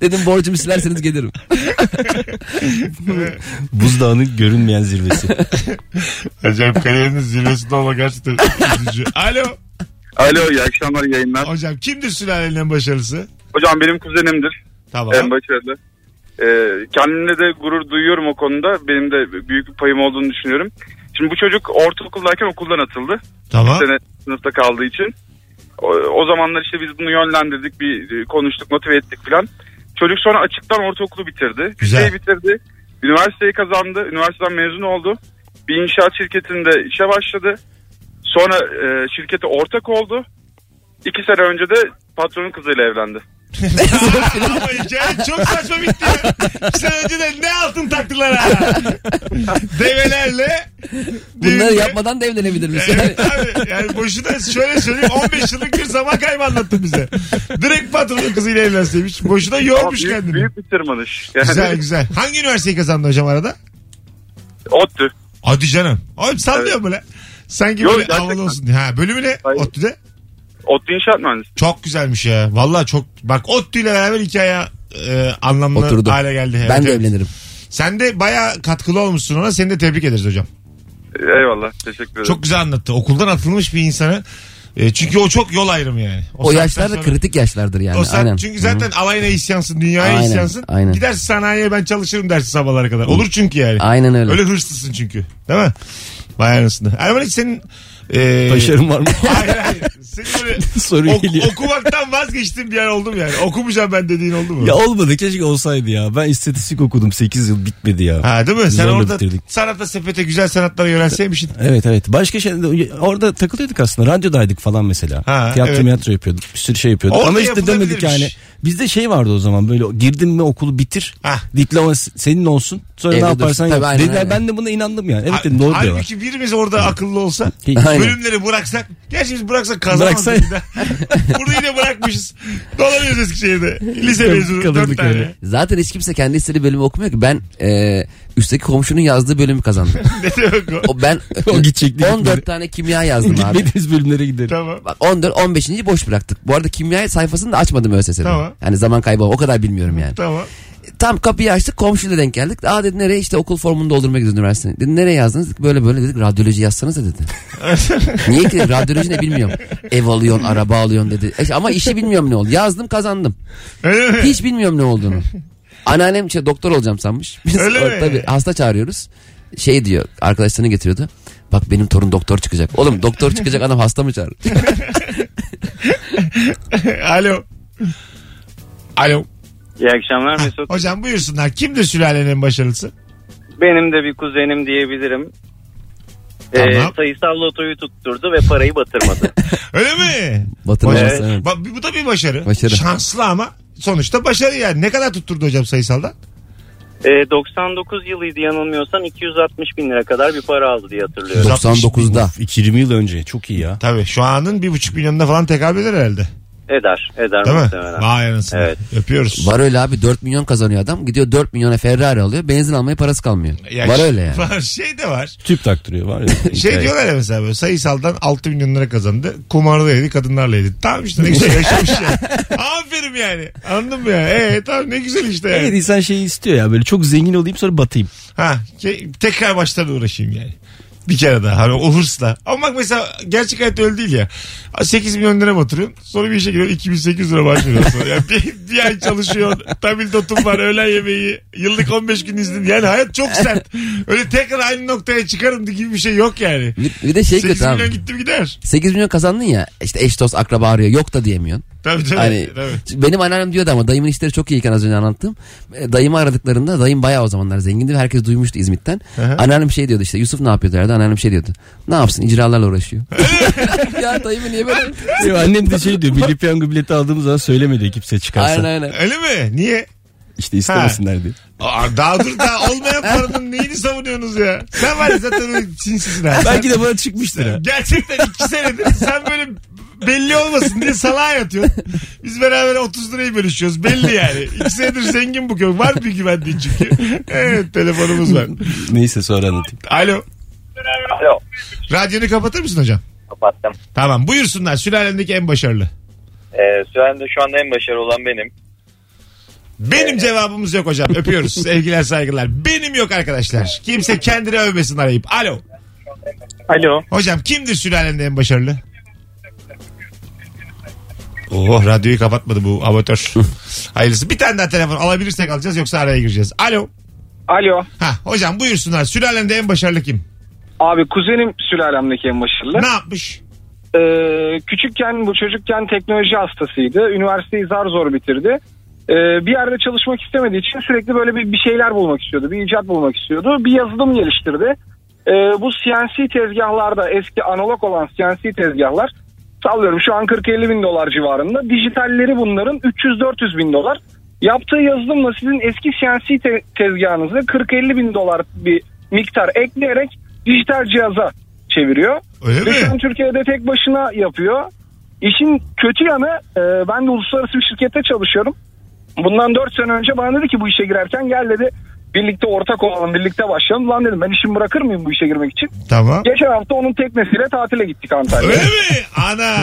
Dedim borcumu silerseniz gelirim. Buzdağının görünmeyen zirvesi. Acayip kariyerinin zirvesinde olma gerçekten. Alo. Alo iyi akşamlar yayınlar. Hocam kimdir sülalenin en başarısı? Hocam benim kuzenimdir. Tamam. En başarılı. Ee, kendimle de gurur duyuyorum o konuda. Benim de büyük bir payım olduğunu düşünüyorum. Şimdi bu çocuk ortaokuldayken okuldan atıldı. Tamam. Bir sene sınıfta kaldığı için. O, o zamanlar işte biz bunu yönlendirdik, bir konuştuk, motive ettik falan. Çocuk sonra açıktan ortaokulu bitirdi. Güzel. Bitirdi. Üniversiteyi kazandı. Üniversiteden mezun oldu. Bir inşaat şirketinde işe başladı. Sonra e, şirkete ortak oldu. İki sene önce de patronun kızıyla evlendi. Ama hikaye çok saçma bitti ya. Sen önce de ne altın taktılar ha. Develerle. Bunları yapmadan da evlenebilir misin? Evet abi yani boşuna şöyle söyleyeyim on beş yıllık bir zaman kaybı anlattı bize. Direkt patronun kızıyla evlenseymiş. Boşuna yormuş büyük, kendini. Büyük bir tırmanış. Yani. Güzel güzel. Hangi üniversiteyi kazandı hocam arada? ODTÜ. Hadi canım. Oğlum sallıyor mu lan? Sanki yok, böyle havalı olsun diye. Ha, bölümü ne? ODTÜ'de? ODTÜ inşaat mühendisi. Çok güzelmiş ya. Vallahi çok. Bak ODTÜ ile beraber hikaye e, anlamlı oturdu. Hale geldi. Evet, ben de evet. Evlenirim. Sen de bayağı katkılı olmuşsun ona. Seni de tebrik ederiz hocam. Eyvallah. Teşekkür ederim. Çok güzel anlattı. Okuldan atılmış bir insanı. E, çünkü o çok yol ayrımı yani. O, o yaşlar da kritik yaşlardır yani. O saat, aynen. Çünkü zaten Hı-hı. alayına isyansın, dünyaya aynen, isyansın. Aynen. Gidersin sanayiye, ben çalışırım dersin sabahlara kadar. Olur çünkü yani. Aynen öyle. Öyle hırslısın çünkü. Değil mi? Bayağı hırslısın. Erman, hiç senin... Ee, başarım var mı? Hayır hayır. Senin böyle ok- okumaktan vazgeçtim bir yer oldum yani. Okumayacağım ben dediğin oldu mu? Ya olmadı, keşke olsaydı ya. Ben istatistik okudum, sekiz yıl bitmedi ya. Ha, değil mi? Biz sen orada bitirdik. Sanata sepete, güzel sanatlara yönelseymişsin. Evet evet. Başka şey orada takılıyorduk aslında. Radyodaydık falan mesela. Ha, tiyatro evet. Tiyatro yapıyorduk. Bir sürü şey yapıyorduk. Orada ama işte demedik yani. Bizde şey vardı o zaman, böyle girdin mi okulu bitir. Hah. Diploma senin olsun. Sonra evet, ne yaparsan yap. Aynen, dediler, aynen. Ben de buna inandım yani. Evet dedim, doğru diyorlar. Halbuki birimiz orada akıllı olsa. Bölümleri bıraksak, gerçi biz bıraksak kazanamazdık. Bıraksak... Burada yine bırakmışız. Dolanıyoruz Eskişehir'de. Lise mezunu dört tane. Öyle. Zaten hiç kimse kendi istediği bölümü okumuyor ki. Ben e, üstteki komşunun yazdığı bölümü kazandım. Ne demek o? o ben o gidecekti, on dört tane kimya yazdım abi. Gitmediğimiz bölümlere gidelim. Tamam. Bak on dört on beşinci boş bıraktık. Bu arada kimya sayfasını da açmadım ÖSS'de. Tamam. Yani zaman kaybı o kadar bilmiyorum yani. Tamam. Tam kapıyı açtık, komşuyla denk geldik. Aa dedi, nereye? İşte okul formunu doldurmaya gidiyoruz üniversiteye. Dedi, nereye yazdınız? Dedik, böyle böyle dedik, radyoloji yazsanız da dedi. Niye ki? Radyoloji ne bilmiyorum. Ev alıyorsun, araba alıyorsun dedi. E, ama işi bilmiyorum ne oldu. Yazdım, kazandım. Hiç bilmiyorum ne olduğunu. Anneannem işte doktor olacağım sanmış. Biz tabii hasta çağırıyoruz. Şey diyor, arkadaşlarını getiriyordu. Bak benim torun doktor çıkacak. Oğlum doktor çıkacak adam hasta mı çağırır? Alo. Alo. İyi akşamlar Mesut. Ha, hocam buyursunlar. Kimdir sülalenin başarılısı? Benim de bir kuzenim diyebilirim. Tamam. Ee, sayısal lotoyu tutturdu ve parayı batırmadı. Öyle mi? Batırmaması evet. Evet. Bak, bu da bir başarı. başarı. Şanslı ama sonuçta başarı yani. Ne kadar tutturdu hocam sayısalda? Ee, doksan dokuz yılıydı yanılmıyorsam, iki yüz altmış bin lira kadar bir para aldı diye hatırlıyorum. doksan dokuzda. yirmi yıl önce. Çok iyi ya. Tabii şu anın bir buçuk milyonuna falan tekabül eder herhalde. Eder. Eder. Değil mi? Vay anasını. Evet. Öpüyoruz. Var öyle abi, dört milyon kazanıyor adam. Gidiyor dört milyona Ferrari alıyor. Benzin almaya parası kalmıyor. Ya var öyle yani. Var, şey de var. Tüp taktırıyor var ya. Şey diyorlar ya mesela, böyle sayısaldan altı milyon lira kazandı. Kumardaydı, kadınlarlaydı. Tamam işte, ne güzel yaşamış ya. Aferin yani. Anladın mı ya? Eee tamam, ne güzel işte yani. Evet, insan şeyi istiyor ya, böyle çok zengin olayım sonra batayım. Ha, şey, tekrar baştan uğraşayım yani. Bir kere daha hani o hırsla. Ama bak mesela gerçek hayatta öyle değil ya. sekiz milyon lira batırıyorsun. Sonra bir işe giriyorsun, iki bin sekiz yüz lira batırıyorsun. Yani bir, bir ay çalışıyorsun. Tabil dotum var, öğlen yemeği. Yıllık on beş gün izin. Yani hayat çok sert. Öyle tekrar aynı noktaya çıkarım gibi bir şey yok yani. Bir, bir de şey sekiz milyon abi. Gittim gider. sekiz milyon kazandın ya. İşte eş dost akraba arıyor. Yok da diyemiyorsun. Tabii tabii. Hani, tabii. Benim anneannem diyordu ama dayımın işleri çok iyiyken, az önce anlattım. Dayımı aradıklarında, dayım bayağı o zamanlar zengindi ve herkes duymuştu İzmit'ten. Aha. Anneannem şey diyordu işte, Yusuf ne yapıyordu herhalde? Anneannem şey diyordu. Ne yapsın, icralarla uğraşıyor. Ya dayımı niye böyle? Yo, annem de şey diyor, milli piyango bileti aldığımız zaman söylemedi kimse çıkarsa. Aynen aynen. Öyle mi? Niye? İşte istemesinler diye. Aa, daha dur daha olmayan paranın neyini savunuyorsunuz ya? Sen var ya zaten öyle sinsisin ha. Belki de bana çıkmıştır ha. Gerçekten iki senedir sen böyle... Belli olmasın diye salağa yatıyorsun. Biz beraber otuz lirayı bölüşüyoruz. Belli yani. İki senedir zengin bu köy. Var bir güvendiğin çünkü. Evet, telefonumuz var. Neyse sonra anlatayım. Alo. Alo. Radyonu kapatır mısın hocam? Kapattım. Tamam, buyursunlar. Sülalemdeki en başarılı. Ee, sülalemde şu anda en başarılı olan benim. Benim ee... cevabımız yok hocam. Öpüyoruz. Sevgiler saygılar. Benim yok arkadaşlar. Kimse kendini övmesin arayıp. Alo. Alo. Hocam kimdir sülalemde en başarılı? Oh, radyoyu kapatmadı bu amatör. Hayırlısı. Bir tane daha telefon alabilirsek alacağız, yoksa araya gireceğiz. Alo. Alo. Ha, hocam buyursunlar. Sülalemde en başarılı kim? Abi kuzenim sülalemdeki en başarılı. Ne yapmış? Ee, küçükken bu çocukken teknoloji hastasıydı. Üniversiteyi zar zor bitirdi. Ee, bir yerde çalışmak istemediği için sürekli böyle bir, bir şeyler bulmak istiyordu. Bir icat bulmak istiyordu. Bir yazılım geliştirdi. Ee, bu C N C tezgahlarda, eski analog olan C N C tezgahlar, sallıyorum şu an kırk elli bin dolar civarında. Dijitalleri bunların üç yüz dört yüz bin dolar. Yaptığı yazılımla sizin eski C N C te- tezgahınızı kırk elli bin dolar bir miktar ekleyerek dijital cihaza çeviriyor. Öyle ve şu an Türkiye'de tek başına yapıyor. İşin kötü yanı e, ben de uluslararası bir şirkette çalışıyorum. Bundan dört sene önce bana dedi ki bu işe girerken, gel dedi Birlikte ortak olalım, birlikte başlayalım. Lan dedim, ben işimi bırakır mıyım bu işe girmek için? Tamam. Geçen hafta onun teknesiyle tatile gittik Antalya'ya. Öyle mi? Ana!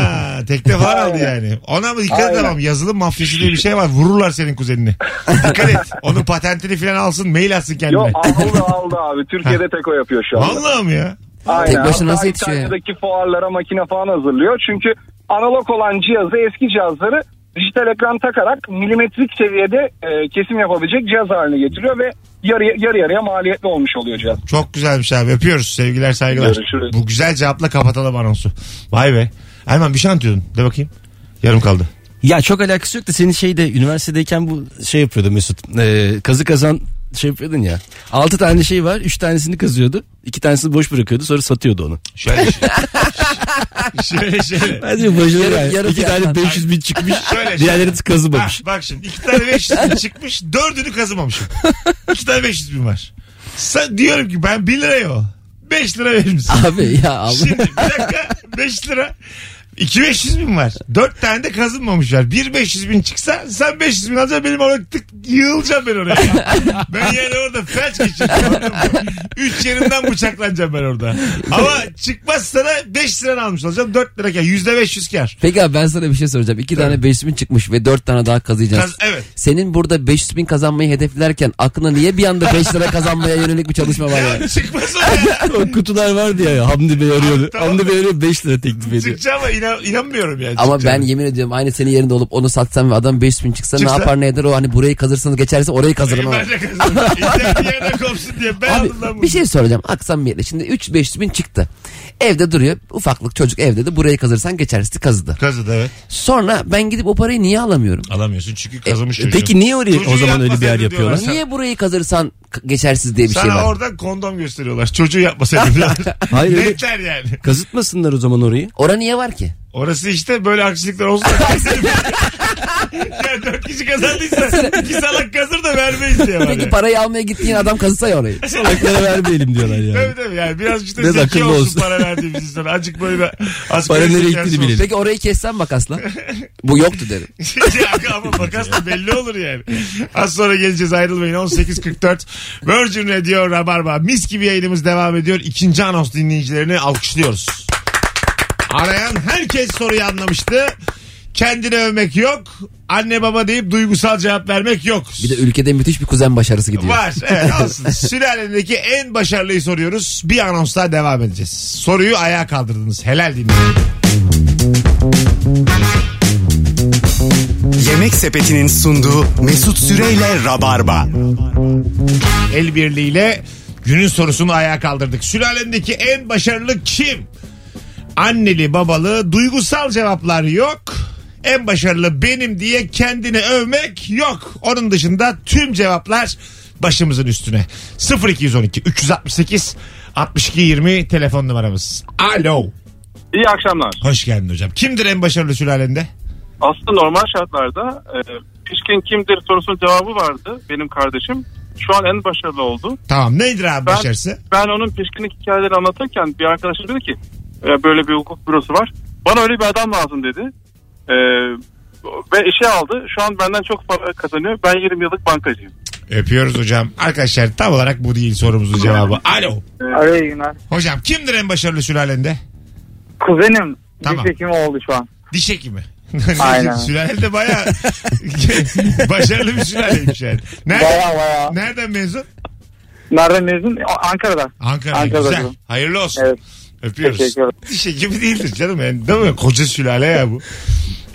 Tekne falan aldı yani. Ona mı dikkat et, tamam. Yazılım mafyası diye bir şey var. Vururlar senin kuzenini. Dikkat et. Onun patentini falan alsın, mail atsın kendine. Yok, aldı aldı abi. Türkiye'de tek o yapıyor şu anda. Vallahi mi ya? Aynen. Tek başına nasıl yetişiyor? Antalya'daki fuarlara makine falan hazırlıyor. Çünkü analog olan cihazı, eski cihazları dijital ekran takarak milimetrik seviyede e, kesim yapabilecek cihaz haline getiriyor ve yarı, yarı yarıya maliyetli olmuş oluyor cihaz. Çok güzelmiş abi. Öpüyoruz. Sevgiler, saygılar. Görüşürüz. Bu güzel cevapla kapatalım anonsu. Vay be. Erman bir şey anlatıyordun. De bakayım. Yarım kaldı. Ya çok alakası yok da senin şeyde üniversitedeyken bu şey yapıyordu Mesut. E, kazı kazan şey yapıyordun ya. altı tane şey var. üç tanesini kazıyordu. iki tanesini boş bırakıyordu. Sonra satıyordu onu. Şöyle şey. Şöyle şöyle. Bence başarılı. İki tane beş yüz bin çıkmış. Şöyle diğerleri kazımamış. Bak, bak şimdi iki tane beş yüz bin çıkmış. dördünü kazımamışım. iki tane beş yüz bin var. Sen, diyorum ki ben bir liraya o. beş lira verir misin? Abi ya abi. Şimdi bir dakika. beş lira. iki beş yüz bin var. dört tane de kazınmamış var. bir beş yüz bin çıksa sen beş yüz bin alacaksın. Benim orada tık yığılacağım ben oraya. Ben yani orada felç geçireceğim. üç yerimden bıçaklanacağım ben orada. Ama çıkmaz sana beş liranı almış olacağım. dört lira kar. yüzde beş yüz kar. Peki abi ben sana bir şey soracağım. iki tane beş yüz bin çıkmış ve dört tane daha kazıyacağız. Kaz, evet. Senin burada beş yüz bin kazanmayı hedeflerken aklına niye bir anda beş lira kazanmaya yönelik bir çalışma var ya? Yani çıkmaz o ya. O kutular vardı ya. Hamdi Bey arıyordu. Tamam. Hamdi Bey arıyor, beş lira teklif ediyor. Çıkacağım ama inanmıyorum yani. Ama ben yemin ediyorum aynı senin yerinde olup onu satsam ve adam beş bin çıksa, çıksa ne yapar ne eder o, hani burayı kazırsanız geçerse orayı kazırmam. Ben de kazırmam. Abi bir şey soracağım. Aksam bir yere. Şimdi üç beş bin çıktı. Evde duruyor. Ufaklık çocuk evde de burayı kazırsan geçerse kazıdı. Kazıdı evet. Sonra ben gidip o parayı niye alamıyorum? Alamıyorsun çünkü kazımış e, çocuğun. Peki niye orayı çocuğu o zaman öyle bir yer yapıyorlar? Sen... Niye burayı kazırsan geçersiz diye bir sana şey var. Sana oradan kondom gösteriyorlar. Çocuğu yapmasaydı diyorlar. Hayır. Netler yani. Kazıtmasınlar o zaman orayı. Ora niye var ki? Orası işte böyle aksilikler olsun. Ya dört kişi kazandıysa iki salak kazır da vermeyiz diyorlar. Peki yani. Parayı almaya gittiğin adam kazısa ya orayı. Salaklara vermeyelim diyorlar yani. Tabii tabii yani birazcık da zeki olsun, olsun para verdiğimiz insan. Azıcık böyle de az para nereye gittiğini bilelim. Peki orayı kessen makasla. Bu yoktu derim. Ya, ama makasla belli olur yani. Az sonra geleceğiz, ayrılmayın. on sekiz kırk dört Virgin Radio Rabarba. Mis gibi yayınımız devam ediyor. İkinci anons dinleyicilerini alkışlıyoruz. Arayan herkes soruyu anlamıştı. Kendini övmek yok. Anne baba deyip duygusal cevap vermek yok. Bir de ülkede müthiş bir kuzen başarısı gidiyor. Var evet olsun. Sülalendeki en başarılıyı soruyoruz. Bir anonsla devam edeceğiz. Soruyu ayağa kaldırdınız. Helal dinleyin. Yemek Sepeti'nin sunduğu Mesut Süre'yle Rabarba. El birliğiyle günün sorusunu ayağa kaldırdık. Sülalendeki en başarılı kim? Anneli babalı duygusal cevaplar yok. En başarılı benim diye kendini övmek yok. Onun dışında tüm cevaplar başımızın üstüne. sıfır iki on iki üç altı sekiz altmış iki yirmi telefon numaramız. Alo. İyi akşamlar. Hoş geldin hocam. Kimdir en başarılı sülalende? Aslında normal şartlarda e, pişkin kimdir sorusunun cevabı vardı benim kardeşim. Şu an en başarılı oldu. Tamam, nedir abi ben, başarısı? Ben onun pişkinlik hikayelerini anlatırken bir arkadaşım dedi ki böyle bir hukuk bürosu var. Bana öyle bir adam lazım dedi. Ee, ve işe aldı. Şu an benden çok para kazanıyor. Ben yirmi yıllık bankacıyım. Öpüyoruz hocam. Arkadaşlar tam olarak bu değil sorumuzun cevabı. Alo. Alo iyi günler. Hocam kimdir en başarılı sülalende? Kuzenim. Tamam. Diş hekimi oldu şu an. Diş hekimi. Aynen. Sülalede bayağı başarılı bir sülaleymiş yani. Nereden, bayağı bayağı. Nereden mezun? Nereden mezun? Ankara'da. Ankara'da. Ankara'da. Güzel. Hayırlı olsun. Evet. Öpüyoruz. Diş hekimi değildir canım yani, değil mi? Koca sülale ya bu.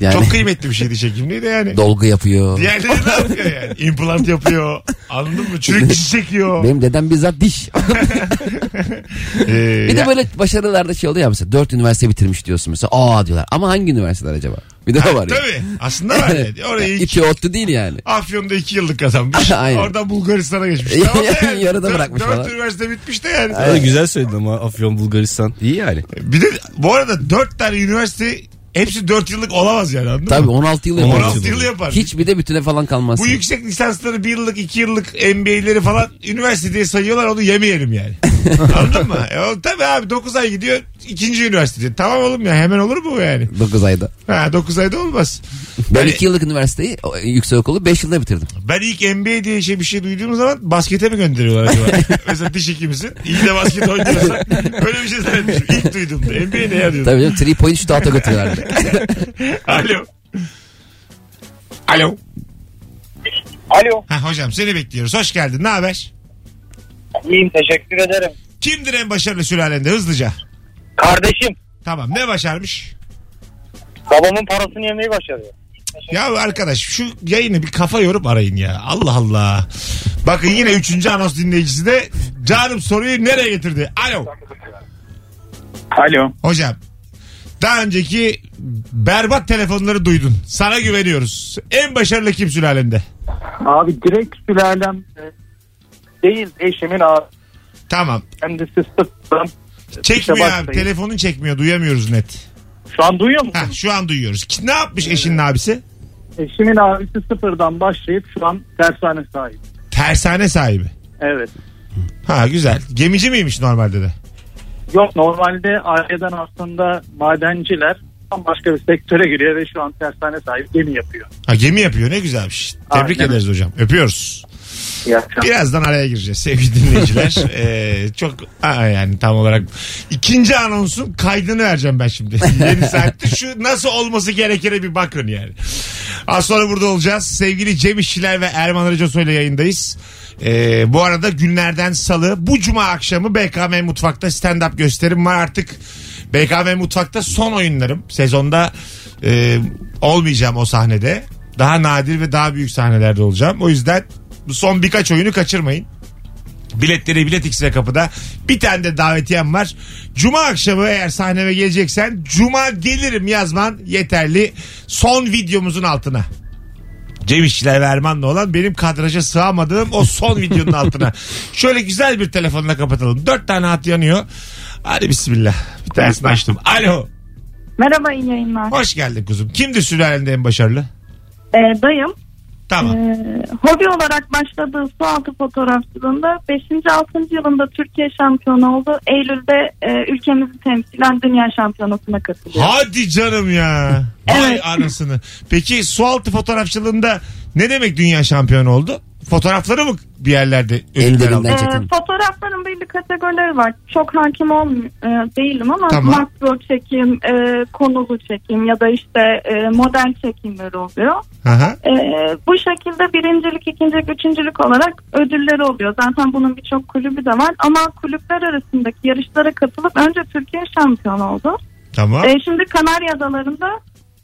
Yani. Çok kıymetli bir şey diş hekimliği de yani. Dolgu yapıyor. Diğerleri ne yapıyor yani? İmplant yapıyor. Anladın mı? Çürük diş çekiyor. Benim dedem bizzat diş. ee, bir de ya. Böyle başarılarda şey oluyor ya mesela. Dört üniversite bitirmiş diyorsun mesela. Aa diyorlar. Ama hangi üniversiteler acaba? Bir de ha, o var ya. Tabii. Yani. Aslında var ya. Orayı iki, İpi ODTÜ değil yani. Afyon'da iki yıllık kazanmış. Oradan Bulgaristan'a geçmiş. Tamam yani. Yarıda dört, bırakmış dört falan. Dört üniversite bitmiş de yani. Aynen. Güzel söyledin ama Afyon, Bulgaristan. İyi yani. Bir de bu arada dört tane üniversite... Hepsi dört yıllık olamaz yani, anladın tabii, mı? Tabii on altı yıl yapar. on altı yıl yapar. Hiç bir de bütüne falan kalmaz. Bu yani. Yüksek lisansları bir yıllık, iki yıllık M B A'leri falan üniversiteye sayıyorlar, onu yemeyelim yani. Anladın mı? E, tabii abi dokuz ay gidiyor ikinci üniversitede. Tamam oğlum ya, hemen olur mu yani? dokuz ayda. Ha, dokuz ayda olmaz. Ben yani, iki yıllık üniversiteyi, yüksekokulu beş yılda bitirdim. Ben ilk M B A diye şey, bir şey duyduğum zaman baskete mi gönderiyorlar acaba? Mesela diş hekimisi. İyi de basket oynuyorsan böyle bir şey söylemişim. İlk duydum. M B A ne ya diyordum. Tabii canım, üç point şutu alta götürüyorlar. Alo. Alo. Alo. Ha, hocam seni bekliyoruz. Hoş geldin. Ne haber? İyiyim, teşekkür ederim. Kimdir en başarılı sülalende hızlıca? Kardeşim. Tamam, ne başarmış? Babamın parasını yemeyi başarıyor. Ya arkadaş şu yayını bir kafa yorup arayın ya. Allah Allah. Bakın yine üçüncü anons dinleyicisi de canım soruyu nereye getirdi? Alo. Alo. Hocam daha önceki berbat telefonları duydun. Sana güveniyoruz. En başarılı kim sülalende? Abi direkt sülalem değil, eşimin abi. Tamam. Kendisi sıfırdan. Çekmiyor abi, telefonun çekmiyor, duyamıyoruz net. Şu an duyuyor musun? Heh, şu an duyuyoruz. Ne yapmış evet. Eşinin abisi? Eşimin abisi sıfırdan başlayıp şu an tersane sahibi. Tersane sahibi? Evet. Ha güzel. Gemici miymiş normalde de? Yok, normalde aileden aslında madenciler, başka bir sektöre giriyor ve şu an tersane sahibi, gemi yapıyor. Ha, gemi yapıyor, ne güzelmiş. Tebrik Aynen. ederiz hocam. Öpüyoruz. Birazdan araya gireceğiz sevgili dinleyiciler. ee, çok aa, yani tam olarak ikinci anonsun kaydını vereceğim ben şimdi. Yeni saatte şu nasıl olması gerekene bir bakın yani. Az sonra burada olacağız. Sevgili Cem İşçiler ve Erman Arıcasoy ile yayındayız. Ee, bu arada günlerden salı, bu cuma akşamı B K M Mutfak'ta stand-up gösterim var artık. B K M Mutfak'ta son oyunlarım. Sezonda e, olmayacağım o sahnede. Daha nadir ve daha büyük sahnelerde olacağım. O yüzden bu son birkaç oyunu kaçırmayın. Biletleri Bilet X'e kapıda. Bir tane de davetiyem var. Cuma akşamı eğer sahneme geleceksen cuma gelirim yazman yeterli. Son videomuzun altına. Cem İşçiler ve Erman'la olan benim kadraja sığamadığım o son videonun altına. Şöyle güzel bir telefonla kapatalım. Dört tane hat yanıyor. Hadi bismillah. Bir tanesini açtım. Alo. Merhaba, iyi yayınlar. Hoş geldin kuzum. Kimdir sülalende en başarılı? Ee, dayım. Tamam. Ee, hobi olarak başladığı su altı fotoğrafçılığında beşinci altıncı yılında Türkiye şampiyonu oldu. Eylül'de e, ülkemizi temsilen dünya şampiyonasına katılıyor. Hadi canım ya. Evet. Vay anasını. Peki su altı fotoğrafçılığında ne demek dünya şampiyonu oldu? Fotoğrafları mı bir yerlerde ödüller aldı? Ee, fotoğrafların belli kategorileri var. Çok hakim olmuyor, e, değilim ama tamam. Makro çekim, e, konulu çekim ya da işte e, model çekimleri oluyor. E, bu şekilde birincilik, ikincilik, üçüncülük olarak ödülleri oluyor. Zaten bunun birçok kulübü de var ama kulüpler arasındaki yarışlara katılıp önce Türkiye şampiyonu oldu. Tamam. E, şimdi Kanarya Adaları'nda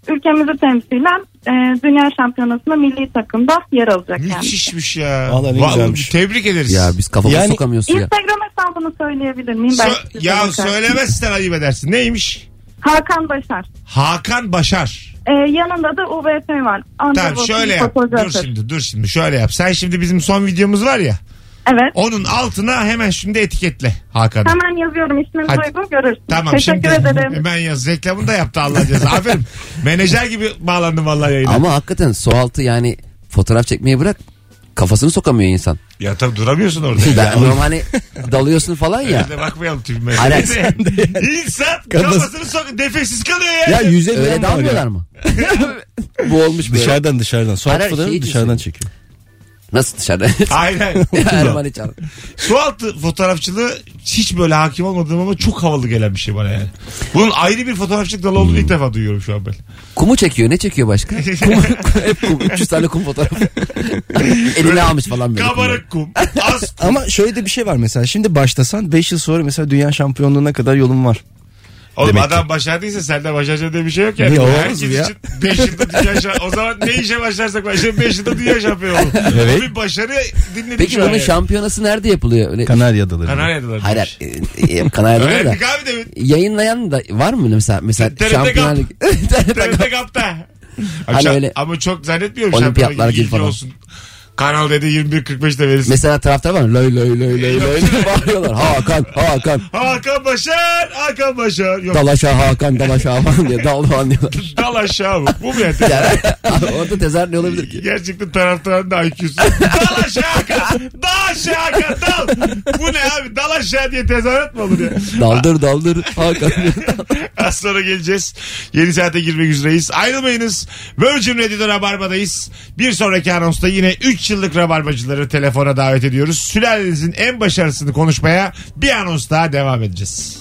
ülkemizi temsilen e, dünya şampiyonasında milli takımda yer alacak. Müthişmiş yani. Ya. Vallahi ne güzelmiş. Tebrik ederiz. Ya biz kafamızı yani, sokamıyoruz ya. Instagram hesabını söyleyebilir miyim? So- ben ya söylemezsen ayıp edersin. Neymiş? Hakan Başar. Hakan Başar. Ee, yanında da U B S var. Tamam şöyle yap. Dur şimdi, dur şimdi. Şöyle yap. Sen şimdi bizim son videomuz var ya. Evet. Onun altına hemen şimdi etiketle Hakan. Hemen yazıyorum, ismini duygu görürsün. Tamam, teşekkür şimdi, ederim. Hemen yaz. Reklamını da yaptı Allah cezası. Aferin. Menajer gibi bağlandım vallahi yayına. Ama hakikaten sualtı yani fotoğraf çekmeyi bırak. Kafasını sokamıyor insan. Ya tabii duramıyorsun orada. Ben normalde dalıyorsun falan ya. Öyle de bakmayalım tübüme. İnsan kafasını sok, nefessiz kalıyor yani. Ya yüze öyle dalmıyorlar mı? Bu olmuş böyle. Dışarıdan dışarıdan. Sualtı fotoğrafı dışarıdan çekiyor. Nasıl dışarıda? Aynen. Sualtı fotoğrafçılığı hiç böyle hakim olmadığım ama çok havalı gelen bir şey bana yani. Bunun ayrı bir fotoğrafçılık dalı olduğunu hmm. ilk defa duyuyorum şu an ben. Kumu çekiyor, ne çekiyor başka? Kum, hep kum. üç yüz tane kum fotoğrafı. Eline almış falan böyle. Kabarık kum. Az kum. Ama şöyle de bir şey var mesela. Şimdi başlasan beş yıl sonra mesela dünya şampiyonluğuna kadar yolun var. Oğlum demek adam ki başardıysa sen de başaracaksın diye bir şey yok yani. Ne herkes ya? için beş yılda dünya şampiyonu. O zaman ne işe başlarsak başlayalım beş yılda dünya şampiyonu olur. Evet. Bir başarı dinledik. Peki bunun yani şampiyonası nerede yapılıyor? Öyle Kanarya Adaları. Kanarya Adaları. Hayır. E, Kanarya Adaları da. Yayınlayan da var mı mesela? Mesela şampiyonluk. T R T Kap'ta. Hani öyle. Ama çok zannetmiyorum şampiyonluk ilgili olsun. Kanal dedi yirmi bir kırk beşte verirsin. Mesela taraftar var mı? Löy löy löy löy löy. Bağırıyorlar. Hakan, Hakan. Hakan Başar, Hakan Başar. Yok. Dal aşağı Hakan, dal aşağı falan diye. Dal falan diyorlar. Dal aşağı mı? Bu mu yani? Orada tezahür ne olabilir ki? Gerçekten taraftarın da I Q'su. Dal aşağı Hakan, dal aşağı Hakan, dal. Bu ne abi? Dal aşağı diye tezahürat mı olur ya? Daldır, daldır Hakan. Az sonra geleceğiz. Yeni saate girmek üzereyiz. Ayrılmayınız. Virgin Radio'da Rabarba'dayız. Bir sonraki anonsta yine üç yıllık rabarbacıları telefona davet ediyoruz. Sülalenizin en başarısını konuşmaya bir anons daha devam edeceğiz.